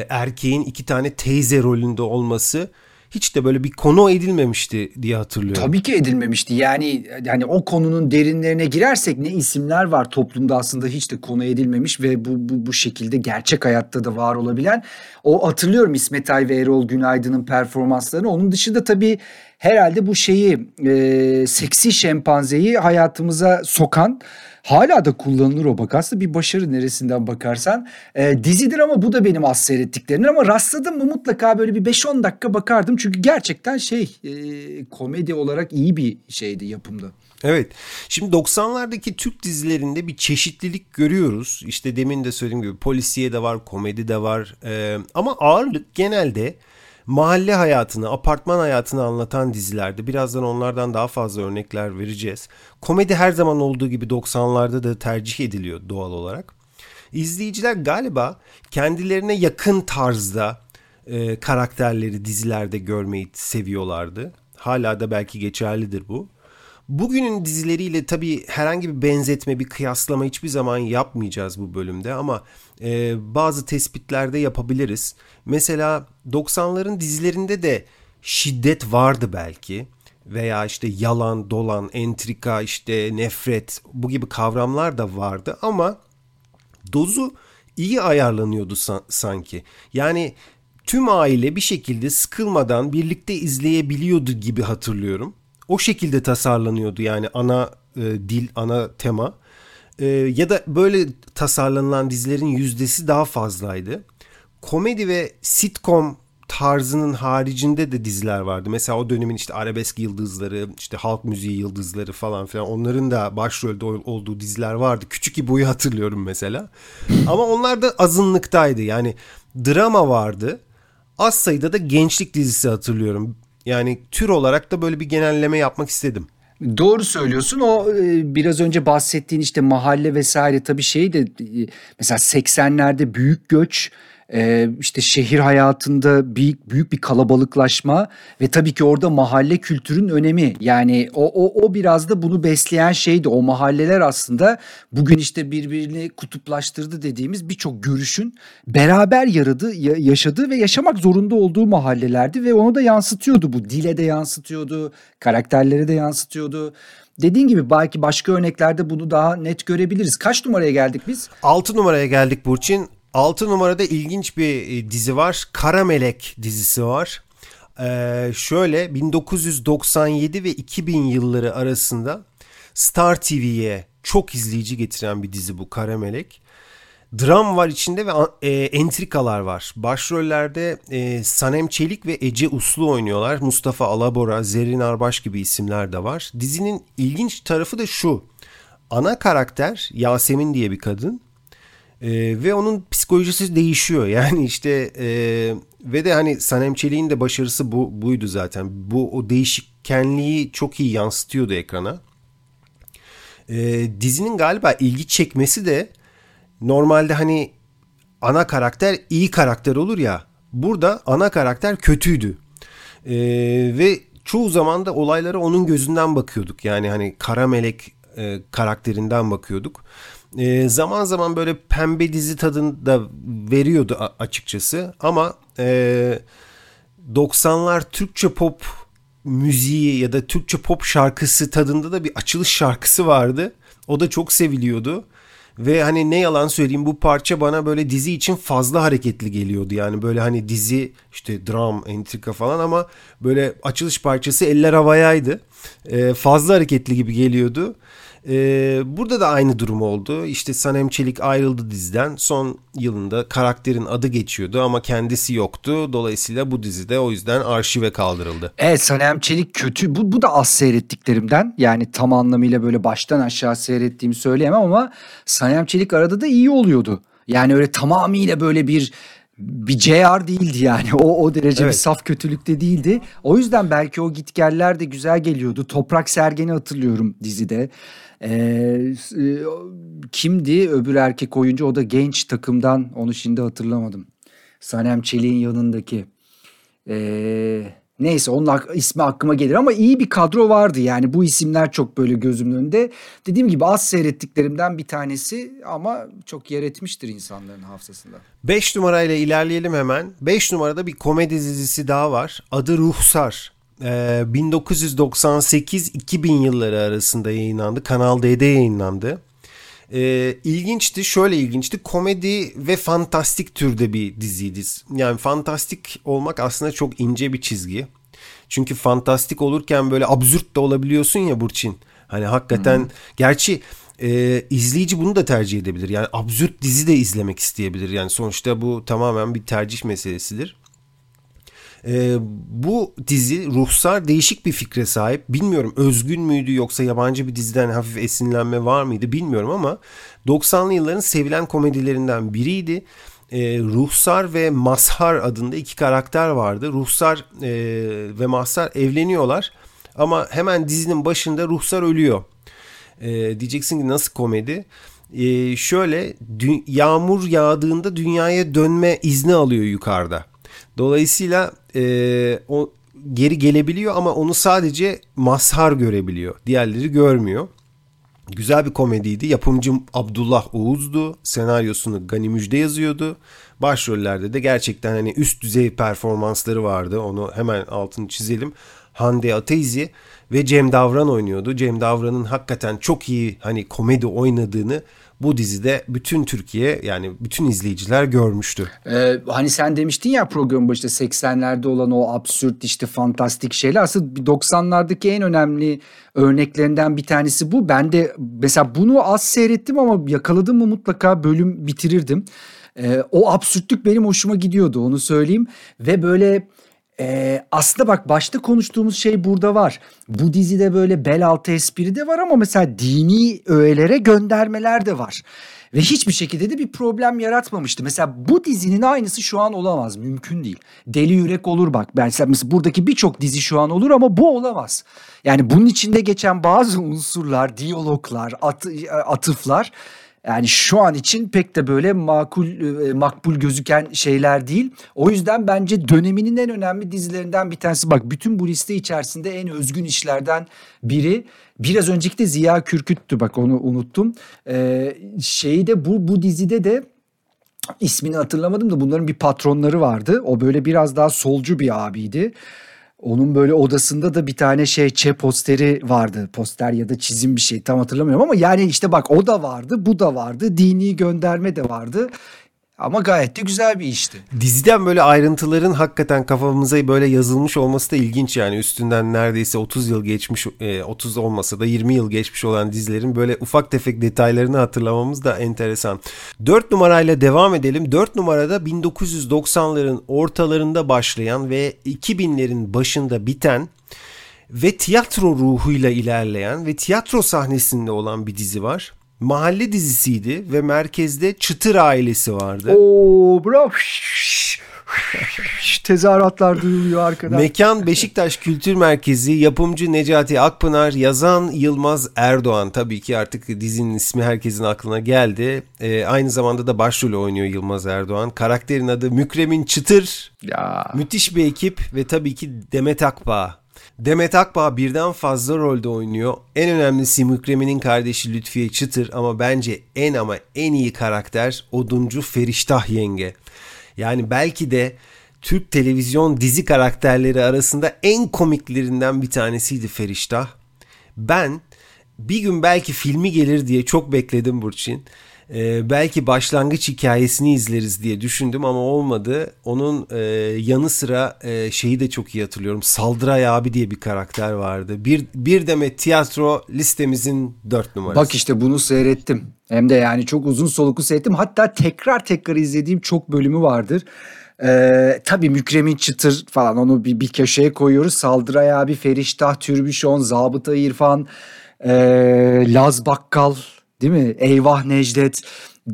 erkeğin 2 tane teyze rolünde olması hiç de böyle bir konu edilmemişti diye hatırlıyorum. Tabii ki edilmemişti. Yani o konunun derinlerine girersek ne isimler var toplumda aslında hiç de konu edilmemiş ve bu şekilde gerçek hayatta da var olabilen. O hatırlıyorum İsmet Ay ve Erol Günaydın'ın performanslarını. Onun dışında tabii herhalde bu şeyi seksi şempanzeyi hayatımıza sokan, hala da kullanılır o bakarsın. Bir başarı neresinden bakarsan. Dizidir ama bu da benim az seyrettiklerimdir. Ama rastladım mı mutlaka böyle bir 5-10 dakika bakardım. Çünkü gerçekten komedi olarak iyi bir şeydi yapımda. Evet. Şimdi 90'lardaki Türk dizilerinde bir çeşitlilik görüyoruz. İşte demin de söylediğim gibi polisiye de var, komedi de var. Ama ağırlık genelde mahalle hayatını, apartman hayatını anlatan dizilerde. Birazdan onlardan daha fazla örnekler vereceğiz. Komedi her zaman olduğu gibi 90'larda da tercih ediliyor doğal olarak. İzleyiciler galiba kendilerine yakın tarzda karakterleri dizilerde görmeyi seviyorlardı. Hala da belki geçerlidir bu. Bugünün dizileriyle tabii herhangi bir benzetme, bir kıyaslama hiçbir zaman yapmayacağız bu bölümde ama bazı tespitlerde yapabiliriz. Mesela 90'ların dizilerinde de şiddet vardı belki veya işte yalan, dolan, entrika, işte nefret, bu gibi kavramlar da vardı ama dozu iyi ayarlanıyordu sanki. Yani tüm aile bir şekilde sıkılmadan birlikte izleyebiliyordu gibi hatırlıyorum. O şekilde tasarlanıyordu yani ana dil, ana tema. Ya da böyle tasarlanılan dizilerin yüzdesi daha fazlaydı. Komedi ve sitcom tarzının haricinde de diziler vardı. Mesela o dönemin işte arabesk yıldızları, işte halk müziği yıldızları falan filan, onların da başrolde olduğu diziler vardı. Küçük İbo'yu hatırlıyorum mesela. Ama onlar da azınlıktaydı. Yani drama vardı. Az sayıda da gençlik dizisi hatırlıyorum. Yani tür olarak da böyle bir genelleme yapmak istedim. Doğru söylüyorsun. O biraz önce bahsettiğin işte mahalle vesaire tabii şey de mesela 80'lerde büyük göç, işte şehir hayatında büyük bir kalabalıklaşma ve tabii ki orada mahalle kültürün önemi. Yani o biraz da bunu besleyen şeydi. O mahalleler aslında bugün işte birbirini kutuplaştırdı dediğimiz birçok görüşün beraber yaşadığı ve yaşamak zorunda olduğu mahallelerdi ve onu da yansıtıyordu bu. Dile de yansıtıyordu, karakterlere de yansıtıyordu. Dediğin gibi belki başka örneklerde bunu daha net görebiliriz. Kaç numaraya geldik biz? 6 numaraya geldik Burçin. 6 numarada ilginç bir dizi var. Karamelek dizisi var. Şöyle 1997 ve 2000 yılları arasında Star TV'ye çok izleyici getiren bir dizi bu Karamelek. Dram var içinde ve entrikalar var. Başrollerde Sanem Çelik ve Ece Uslu oynuyorlar. Mustafa Alabora, Zerrin Arbaş gibi isimler de var. Dizinin ilginç tarafı da şu. Ana karakter Yasemin diye bir kadın. Ve onun psikolojisi değişiyor yani işte ve de hani Sanem Çelik'in de başarısı buydu zaten. O değişkenliği çok iyi yansıtıyordu ekrana. Dizinin galiba ilgi çekmesi de normalde hani ana karakter iyi karakter olur ya, burada ana karakter kötüydü ve çoğu zaman da olaylara onun gözünden bakıyorduk yani hani Karamelek karakterinden bakıyorduk. Zaman zaman böyle pembe dizi tadını da veriyordu açıkçası ama 90'lar Türkçe pop müziği ya da Türkçe pop şarkısı tadında da bir açılış şarkısı vardı. O da çok seviliyordu ve hani ne yalan söyleyeyim bu parça bana böyle dizi için fazla hareketli geliyordu. Yani böyle hani dizi işte dram, entrika falan ama böyle açılış parçası eller havayaydı. Fazla hareketli gibi geliyordu. Burada da aynı durum oldu. İşte Sanem Çelik ayrıldı diziden. Son yılında karakterin adı geçiyordu ama kendisi yoktu. Dolayısıyla bu dizide o yüzden arşive kaldırıldı. Evet, Sanem Çelik kötü. Bu da az seyrettiklerimden. Yani tam anlamıyla böyle baştan aşağı seyrettiğimi söyleyemem ama Sanem Çelik arada da iyi oluyordu. Yani öyle tamamıyla böyle bir CR değildi yani. O derece evet. Bir saf kötülükte değildi. O yüzden belki o gitgeller de güzel geliyordu. Toprak Sergen'i hatırlıyorum dizide. Kimdi öbür erkek oyuncu? O da genç takımdan. Onu şimdi hatırlamadım. Sanem Çelik'in yanındaki. Neyse onun ismi aklıma gelir ama iyi bir kadro vardı. Yani bu isimler çok böyle gözümün önünde. Dediğim gibi az seyrettiklerimden bir tanesi ama çok yer etmiştir insanların hafızasında. 5 numarayla ilerleyelim hemen. 5 numarada bir komedi dizisi daha var. Adı Ruhsar. 1998-2000 yılları arasında yayınlandı. Kanal D'de yayınlandı. İlginçti, şöyle ilginçti. Komedi ve fantastik türde bir diziydi. Yani fantastik olmak aslında çok ince bir çizgi. Çünkü fantastik olurken böyle absürt de olabiliyorsun ya Burçin. Hani hakikaten gerçi izleyici bunu da tercih edebilir. Yani absürt dizi de izlemek isteyebilir. Yani sonuçta bu tamamen bir tercih meselesidir. Bu dizi Ruhsar değişik bir fikre sahip. Bilmiyorum özgün müydü yoksa yabancı bir diziden hafif esinlenme var mıydı bilmiyorum ama 90'lı yılların sevilen komedilerinden biriydi. Ruhsar ve Mazhar adında iki karakter vardı. Ruhsar ve Mazhar evleniyorlar ama hemen dizinin başında Ruhsar ölüyor. Diyeceksin ki nasıl komedi? Şöyle yağmur yağdığında dünyaya dönme izni alıyor yukarıda. Dolayısıyla o geri gelebiliyor ama onu sadece mazhar görebiliyor. Diğerleri görmüyor. Güzel bir komediydi. Yapımcım Abdullah Oğuz'du. Senaryosunu Gani Müjde yazıyordu. Başrollerde de gerçekten hani üst düzey performansları vardı. Onu hemen altını çizelim. Hande Ataizi ve Cem Davran oynuyordu. Cem Davran'ın hakikaten çok iyi hani komedi oynadığını bu dizide bütün Türkiye yani bütün izleyiciler görmüştü. Hani sen demiştin ya program başında 80'lerde olan o absürt işte fantastik şeyler aslında 90'lardaki en önemli örneklerinden bir tanesi bu. Ben de mesela bunu az seyrettim ama yakaladım mı mutlaka bölüm bitirirdim. O absürtlük benim hoşuma gidiyordu onu söyleyeyim ve böyle... aslında bak başta konuştuğumuz şey burada var. Bu dizide böyle bel altı espri de var ama mesela dini öğelere göndermeler de var. Ve hiçbir şekilde de bir problem yaratmamıştı. Mesela bu dizinin aynısı şu an olamaz. Mümkün değil. Deli Yürek olur bak. Mesela buradaki birçok dizi şu an olur ama bu olamaz. Yani bunun içinde geçen bazı unsurlar, diyaloglar, atıflar... Yani şu an için pek de böyle makbul gözüken şeyler değil. O yüzden bence döneminin en önemli dizilerinden bir tanesi. Bak bütün bu liste içerisinde en özgün işlerden biri. Biraz önceki de Ziya Kürküt'tü bak onu unuttum. Bu dizide de ismini hatırlamadım da bunların bir patronları vardı. O böyle biraz daha solcu bir abiydi. Onun böyle odasında da bir tane Çe posteri vardı. Poster ya da çizim bir şey tam hatırlamıyorum ama yani işte bak o da vardı, bu da vardı. Dini gönderme de vardı. Ama gayet de güzel bir işti. Diziden böyle ayrıntıların hakikaten kafamıza böyle yazılmış olması da ilginç yani. Üstünden neredeyse 30 yıl geçmiş, 30 olmasa da 20 yıl geçmiş olan dizilerin böyle ufak tefek detaylarını hatırlamamız da enteresan. 4 numarayla devam edelim. 4 numarada 1990'ların ortalarında başlayan ve 2000'lerin başında biten ve tiyatro ruhuyla ilerleyen ve tiyatro sahnesinde olan bir dizi var. Mahalle dizisiydi ve merkezde Çıtır ailesi vardı. Oo bravo. Tezahüratlar duyuluyor arkadan. Mekan Beşiktaş Kültür Merkezi, yapımcı Necati Akpınar, yazan Yılmaz Erdoğan. Tabii ki artık dizinin ismi herkesin aklına geldi. Aynı zamanda da başrolü oynuyor Yılmaz Erdoğan. Karakterin adı Mükremin Çıtır. Ya. Müthiş bir ekip ve tabii ki Demet Akbağ. Demet Akbağ birden fazla rolde oynuyor. En önemlisi Mükremin'in kardeşi Lütfiye Çıtır ama bence en iyi karakter Oduncu Feriştah yenge. Yani belki de Türk televizyon dizi karakterleri arasında en komiklerinden bir tanesiydi Feriştah. Ben bir gün belki filmi gelir diye çok bekledim Burçin. Belki başlangıç hikayesini izleriz diye düşündüm ama olmadı. Onun yanı sıra şeyi de çok iyi hatırlıyorum. Saldıray Abi diye bir karakter vardı. Bir demet tiyatro listemizin 4 numarası. Bak işte bunu seyrettim. Hem de yani çok uzun soluklu seyrettim. Hatta tekrar izlediğim çok bölümü vardır. Tabii Mükremin Çıtır falan onu bir köşeye koyuyoruz. Saldıray Abi, Feriştah, Türbüşon, Zabıta İrfan, Laz Bakkal. Değil mi? Eyvah Necdet,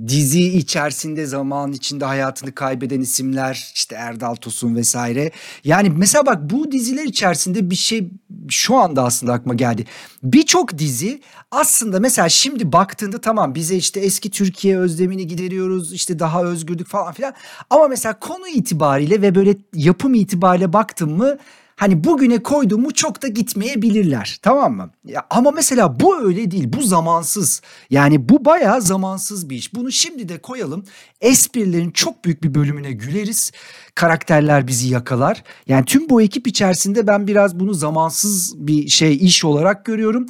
dizi içerisinde zaman içinde hayatını kaybeden isimler işte Erdal Tosun vesaire. Yani mesela bak bu diziler içerisinde bir şey şu anda aslında aklıma geldi. Birçok dizi aslında mesela şimdi baktığında tamam bize işte eski Türkiye özlemini gideriyoruz işte daha özgürlük falan filan. Ama mesela konu itibariyle ve böyle yapım itibariyle baktın mı... Hani bugüne koyduğumu çok da gitmeyebilirler, tamam mı? Ya ama mesela bu öyle değil, bu zamansız. Yani bu bayağı zamansız bir iş. Bunu şimdi de koyalım. Esprilerin çok büyük bir bölümüne güleriz. Karakterler bizi yakalar. Yani tüm bu ekip içerisinde ben biraz bunu zamansız bir iş olarak görüyorum.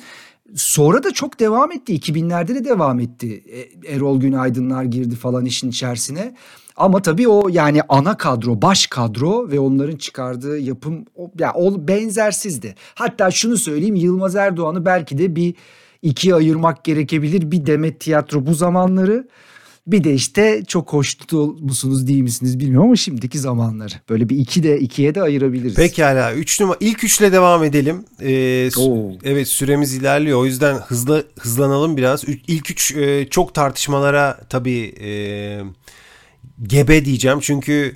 Sonra da çok devam etti. 2000'lerde de devam etti. Erol Günaydınlar girdi falan işin içerisine. Ama tabii o yani ana kadro, baş kadro ve onların çıkardığı yapım benzersizdi. Hatta şunu söyleyeyim, Yılmaz Erdoğan'ı belki de bir ikiye ayırmak gerekebilir. Bir Demet Tiyatro bu zamanları, bir de işte çok hoşnut musunuz değil misiniz bilmiyorum ama şimdiki zamanları. Böyle bir ikiye de ayırabiliriz. Pekala, 3 numara, ilk 3'le devam edelim. Evet, süremiz ilerliyor o yüzden hızlanalım biraz. İlk 3 çok tartışmalara tabii... gebe diyeceğim çünkü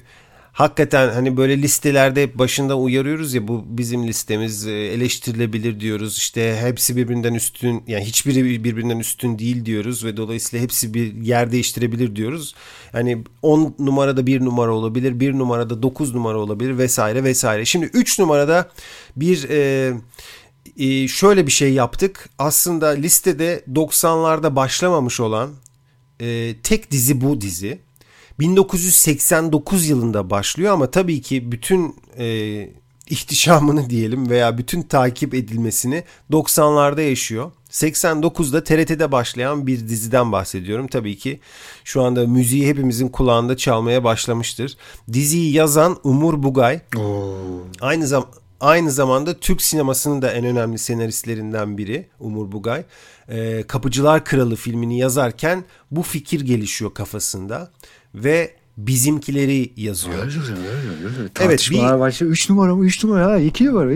hakikaten hani böyle listelerde hep başında uyarıyoruz ya, bu bizim listemiz, eleştirilebilir diyoruz. İşte hepsi birbirinden üstün, yani hiçbiri birbirinden üstün değil diyoruz ve dolayısıyla hepsi bir yer değiştirebilir diyoruz. Hani 10 numarada 1 numara olabilir, 1 numarada 9 numara olabilir vesaire vesaire. Şimdi 3 numarada bir şöyle bir şey yaptık. Aslında listede 90'larda başlamamış olan tek dizi bu dizi. 1989 yılında başlıyor ama tabii ki bütün ihtişamını diyelim veya bütün takip edilmesini 90'larda yaşıyor. 89'da TRT'de başlayan bir diziden bahsediyorum. Tabii ki şu anda müziği hepimizin kulağında çalmaya başlamıştır. Diziyi yazan Umur Bugay. Aynı zamanda Türk sinemasının da en önemli senaristlerinden biri Umur Bugay. Kapıcılar Kralı filmini yazarken bu fikir gelişiyor kafasında ve Bizimkileri yazıyor. Evet, bir başlıyor. 3 numara mı? 3 numara ha, 2 numara.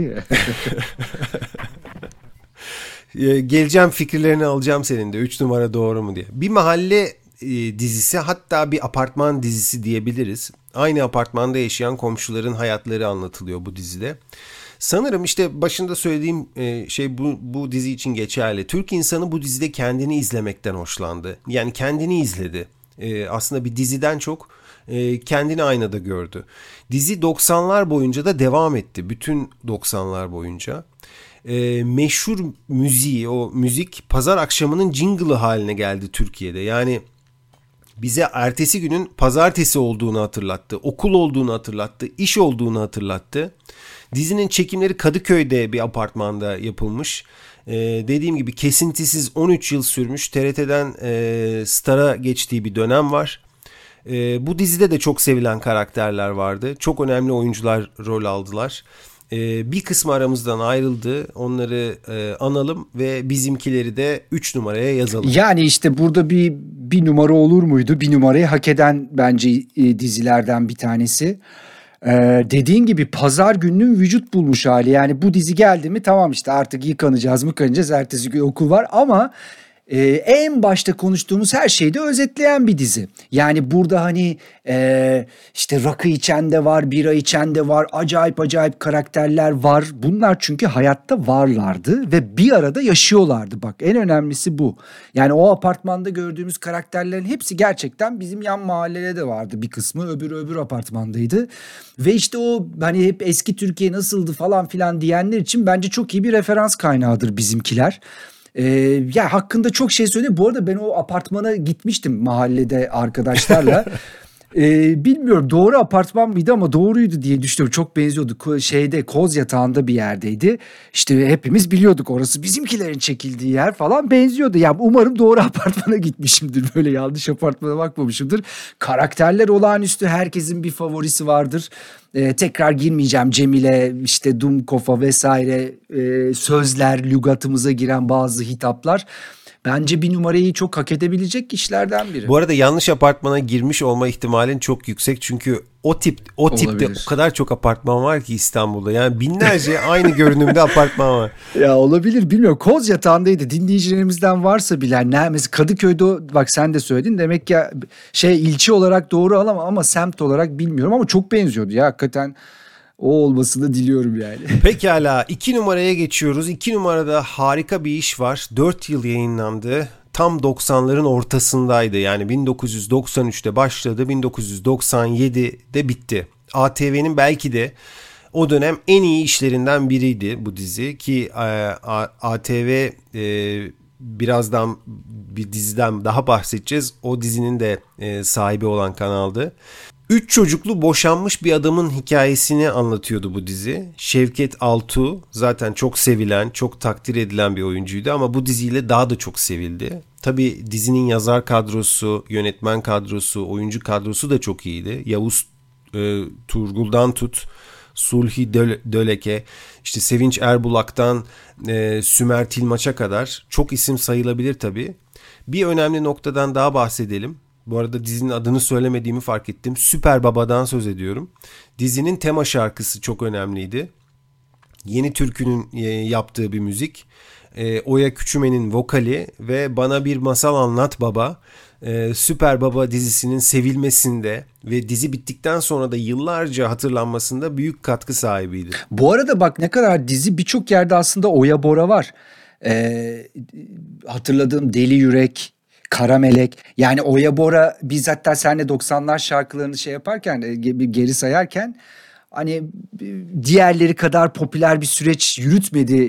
Geleceğim, fikirlerini alacağım senin de. 3 numara doğru mu diye. Bir mahalle dizisi, hatta bir apartman dizisi diyebiliriz. Aynı apartmanda yaşayan komşuların hayatları anlatılıyor bu dizide. Sanırım işte başında söylediğim şey bu dizi için geçerli. Türk insanı bu dizide kendini izlemekten hoşlandı. Yani kendini izledi. Aslında bir diziden çok kendini aynada gördü. Dizi 90'lar boyunca da devam etti. Bütün 90'lar boyunca. Meşhur müziği, o müzik pazar akşamının jingle'ı haline geldi Türkiye'de. Yani bize ertesi günün pazartesi olduğunu hatırlattı. Okul olduğunu hatırlattı. İş olduğunu hatırlattı. Dizinin çekimleri Kadıköy'de bir apartmanda yapılmış. Dediğim gibi kesintisiz 13 yıl sürmüş. TRT'den Star'a geçtiği bir dönem var. Bu dizide de çok sevilen karakterler vardı. Çok önemli oyuncular rol aldılar. Bir kısmı aramızdan ayrıldı. Onları analım ve Bizimkileri de 3 numaraya yazalım. Yani işte burada bir numara olur muydu? Bir numarayı hak eden bence dizilerden bir tanesi. Dediğin gibi pazar gününün vücut bulmuş hali. Yani bu dizi geldi mi tamam işte artık yıkanacağız mı kanacağız, ertesi gün okul var ama en başta konuştuğumuz her şeyi de özetleyen bir dizi. Yani burada hani işte rakı içen de var, bira içen de var, acayip karakterler var. Bunlar çünkü hayatta varlardı ve bir arada yaşıyorlardı, bak en önemlisi bu. Yani o apartmanda gördüğümüz karakterlerin hepsi gerçekten bizim yan mahallede de vardı bir kısmı, öbür apartmandaydı. Ve işte o hani hep eski Türkiye nasıldı falan filan diyenler için bence çok iyi bir referans kaynağıdır Bizimkiler. Ya hakkında çok şey söyledi. Bu arada ben o apartmana gitmiştim mahallede arkadaşlarla. Bilmiyorum doğru apartman mıydı ama doğruydu diye düşünüyorum. Çok benziyordu. Koz Yatağı'nda bir yerdeydi. İşte hepimiz biliyorduk orası Bizimkilerin çekildiği yer falan, benziyordu. Ya yani umarım doğru apartmana gitmişimdir. Böyle yanlış apartmana bakmamışımdır. Karakterler olağanüstü. Herkesin bir favorisi vardır. Tekrar girmeyeceğim. Cemile, işte Dumkofa vesaire, sözler, lügatımıza giren bazı hitaplar. Bence bir numarayı çok hak edebilecek işlerden biri. Bu arada yanlış apartmana girmiş olma ihtimalin çok yüksek. Çünkü o tipte o kadar çok apartman var ki İstanbul'da. Yani binlerce aynı görünümde apartman var. Ya olabilir, bilmiyorum. Koz Yatağı'ndaydı. Dinleyicilerimizden varsa bilen. Mesela Kadıköy'de, bak sen de söyledin. Demek ki ilçe olarak doğru alamam ama semt olarak bilmiyorum. Ama çok benziyordu ya hakikaten. O olmasını diliyorum yani. Pekala, 2 numaraya geçiyoruz. 2 numarada harika bir iş var. 4 yıl yayınlandı. Tam 90'ların ortasındaydı. Yani 1993'te başladı. 1997'de bitti. ATV'nin belki de o dönem en iyi işlerinden biriydi bu dizi. Ki ATV birazdan bir diziden daha bahsedeceğiz. O dizinin de sahibi olan kanaldı. 3 çocuklu boşanmış bir adamın hikayesini anlatıyordu bu dizi. Şevket Altuğ zaten çok sevilen, çok takdir edilen bir oyuncuydu ama bu diziyle daha da çok sevildi. Tabii dizinin yazar kadrosu, yönetmen kadrosu, oyuncu kadrosu da çok iyiydi. Yavuz Turgul'dan tut, Sulhi Döleke, işte Sevinç Erbulak'tan Sümer Tilmaç'a kadar çok isim sayılabilir tabii. Bir önemli noktadan daha bahsedelim. Bu arada dizinin adını söylemediğimi fark ettim. Süper Baba'dan söz ediyorum. Dizinin tema şarkısı çok önemliydi. Yeni Türkü'nün yaptığı bir müzik. Oya Küçümen'in vokali ve Bana Bir Masal Anlat Baba Süper Baba dizisinin sevilmesinde ve dizi bittikten sonra da yıllarca hatırlanmasında büyük katkı sahibiydi. Bu arada bak ne kadar dizi birçok yerde aslında Oya Bora var. Hatırladığım Deli Yürek, Karamelek. Yani Oya Bora biz hatta seninle 90'lar şarkılarını şey yaparken, geri sayarken hani diğerleri kadar popüler bir süreç yürütmedi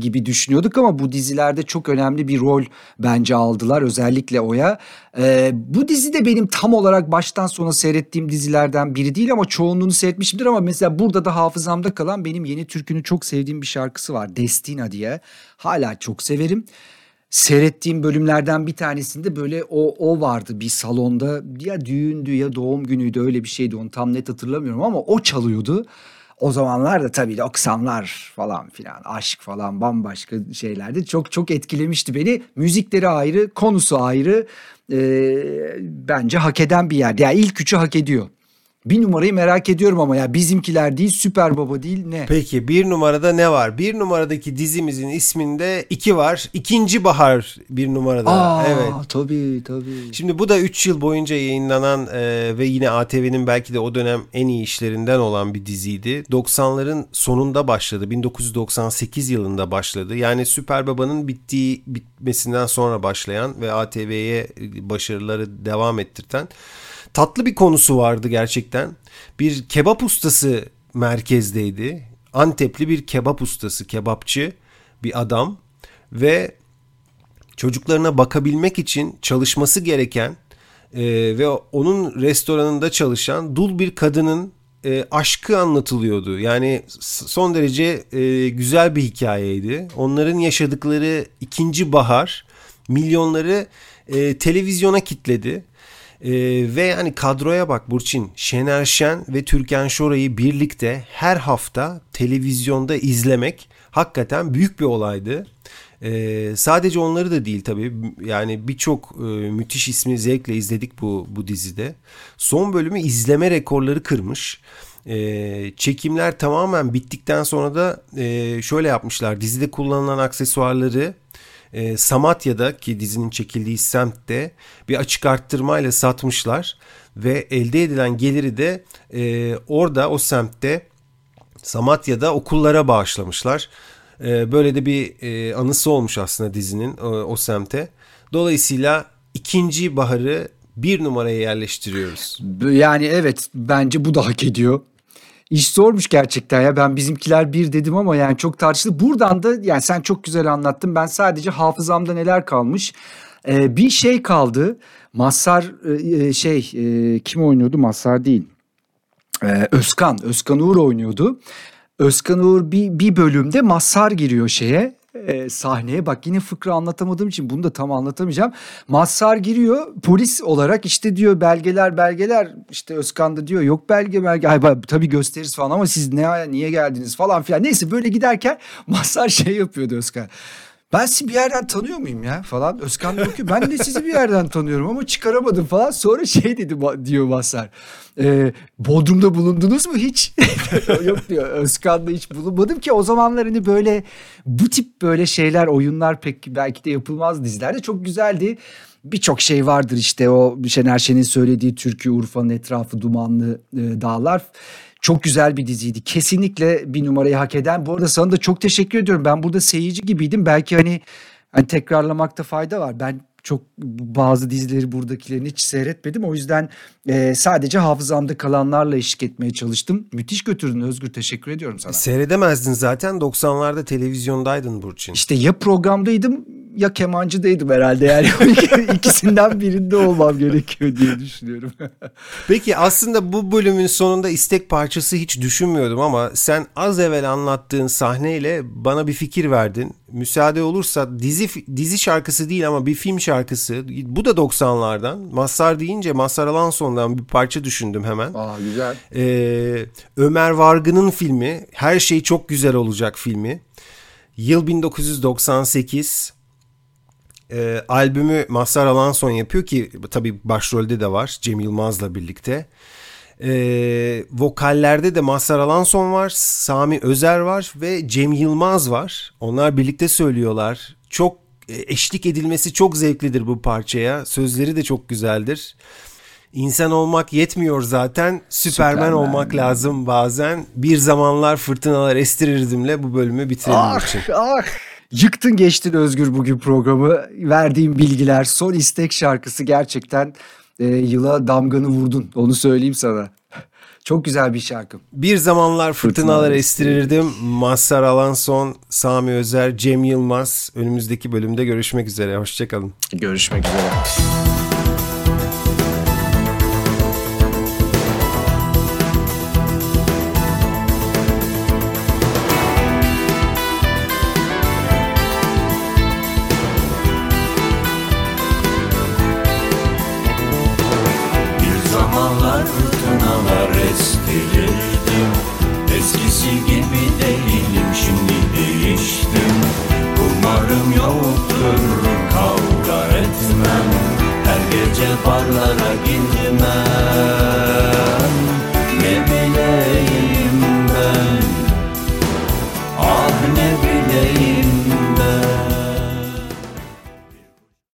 gibi düşünüyorduk ama bu dizilerde çok önemli bir rol bence aldılar, özellikle Oya. Bu dizi de benim tam olarak baştan sona seyrettiğim dizilerden biri değil ama çoğunluğunu seyretmişimdir, ama mesela burada da hafızamda kalan benim Yeni Türkü'nün çok sevdiğim bir şarkısı var, Destina diye. Hala çok severim. Seyrettiğim bölümlerden bir tanesinde böyle o vardı, bir salonda ya düğündü ya doğum günüydü, öyle bir şeydi, onu tam net hatırlamıyorum ama o çalıyordu. O zamanlar da tabii 90'lar falan filan, aşk falan bambaşka şeylerdi. Çok çok etkilemişti beni. Müzikleri ayrı, konusu ayrı, bence hak eden bir yerdi. Yani ilk üçü hak ediyor. Bir numarayı merak ediyorum ama ya Bizimkiler değil, Süper Baba değil, ne? Peki bir numarada ne var? Bir numaradaki dizimizin isminde 2 var. İkinci Bahar bir numarada. Evet. Tabii. Şimdi bu da 3 yıl boyunca yayınlanan ve yine ATV'nin belki de o dönem en iyi işlerinden olan bir diziydi. 90'ların sonunda başladı. 1998 yılında başladı. Yani Süper Baba'nın bitmesinden sonra başlayan ve ATV'ye başarıları devam ettirten tatlı bir konusu vardı gerçekten. Bir kebap ustası merkezdeydi. Antepli bir kebap ustası, kebapçı bir adam ve çocuklarına bakabilmek için çalışması gereken ve onun restoranında çalışan dul bir kadının aşkı anlatılıyordu. Yani son derece güzel bir hikayeydi. Onların yaşadıkları ikinci bahar milyonları televizyona kitledi. Ve hani kadroya bak Burçin, Şener Şen ve Türkan Şoray'ı birlikte her hafta televizyonda izlemek hakikaten büyük bir olaydı. Sadece onları da değil tabii, yani birçok müthiş ismi zevkle izledik bu dizide. Son bölümü izleme rekorları kırmış. Çekimler tamamen bittikten sonra da şöyle yapmışlar, dizide kullanılan aksesuarları Samatya'da, ki dizinin çekildiği semtte, bir açık arttırmayla satmışlar ve elde edilen geliri de orada, o semtte, Samatya'da okullara bağışlamışlar. Böyle de bir anısı olmuş aslında dizinin o semte. Dolayısıyla ikinci baharı bir numaraya yerleştiriyoruz. Yani evet, bence bu da hak ediyor. İş zormuş gerçekten ya, ben Bizimkiler bir dedim ama yani çok tartışıldı. Buradan da yani sen çok güzel anlattın, ben sadece hafızamda neler kalmış. Bir şey kaldı. Mazhar kim oynuyordu? Mazhar değil. Özkan Uğur oynuyordu. Özkan Uğur bir bölümde Mazhar giriyor sahneye. Bak yine fıkra anlatamadığım için bunu da tam anlatamayacağım. Mazhar giriyor polis olarak, işte diyor belgeler, işte Özkan da diyor yok belge, ay tabii gösteririz falan ama siz niye geldiniz falan filan. Neyse böyle giderken Mazhar yapıyordu Özkan. Ben sizi bir yerden tanıyor muyum ya falan. Özkan diyor ki ben de sizi bir yerden tanıyorum ama çıkaramadım falan. Sonra dedi diyor Mazhar. Bodrum'da bulundunuz mu hiç? Yok diyor, Özkan'da hiç bulunmadım ki. O zamanlar hani böyle bu tip böyle şeyler, oyunlar pek belki de yapılmaz dizilerde. Çok güzeldi. Birçok şey vardır işte, o Şener Şen'in söylediği türkü, Urfa'nın etrafı dumanlı dağlar. Çok güzel bir diziydi. Kesinlikle bir numarayı hak eden. Bu arada sana da çok teşekkür ediyorum. Ben burada seyirci gibiydim. Belki hani tekrarlamakta fayda var. Ben çok bazı dizileri, buradakilerini hiç seyretmedim. O yüzden sadece hafızamda kalanlarla eşlik etmeye çalıştım. Müthiş götürdün Özgür. Teşekkür ediyorum sana. Seyredemezdin zaten. 90'larda televizyondaydın Burçin. İşte ya programdaydım ya kemancıdaydım herhalde. Yani ikisinden birinde olmam gerekiyor diye düşünüyorum. Peki aslında bu bölümün sonunda istek parçası hiç düşünmüyordum ama sen az evvel anlattığın sahneyle bana bir fikir verdin. Müsaade olursa dizi şarkısı değil ama bir film şarkısı. Bu da 90'lardan. Mazhar deyince Mazhar Alanson'dan bir parça düşündüm hemen. Güzel. Ömer Vargı'nın filmi, Her Şey Çok Güzel Olacak filmi. Yıl 1998. Albümü Mazhar Alanson yapıyor ki tabii başrolde de var Cem Yılmaz'la birlikte. Vokallerde de Mazhar Alanson var, Sami Özer var ve Cem Yılmaz var. Onlar birlikte söylüyorlar. Çok eşlik edilmesi çok zevklidir bu parçaya. Sözleri de çok güzeldir. İnsan olmak yetmiyor zaten. Süpermen olmak lazım bazen. Bir zamanlar fırtınalar estirirdimle bu bölümü bitirelim. Yıktın geçtin Özgür bugün programı. Verdiğim bilgiler, son istek şarkısı gerçekten yıla damganı vurdun. Onu söyleyeyim sana. Çok güzel bir şarkı. Bir zamanlar fırtınalar estirirdim. Mazhar Alanson, Sami Özer, Cem Yılmaz. Önümüzdeki bölümde görüşmek üzere. Hoşçakalın. Görüşmek üzere. Barlara gitmem.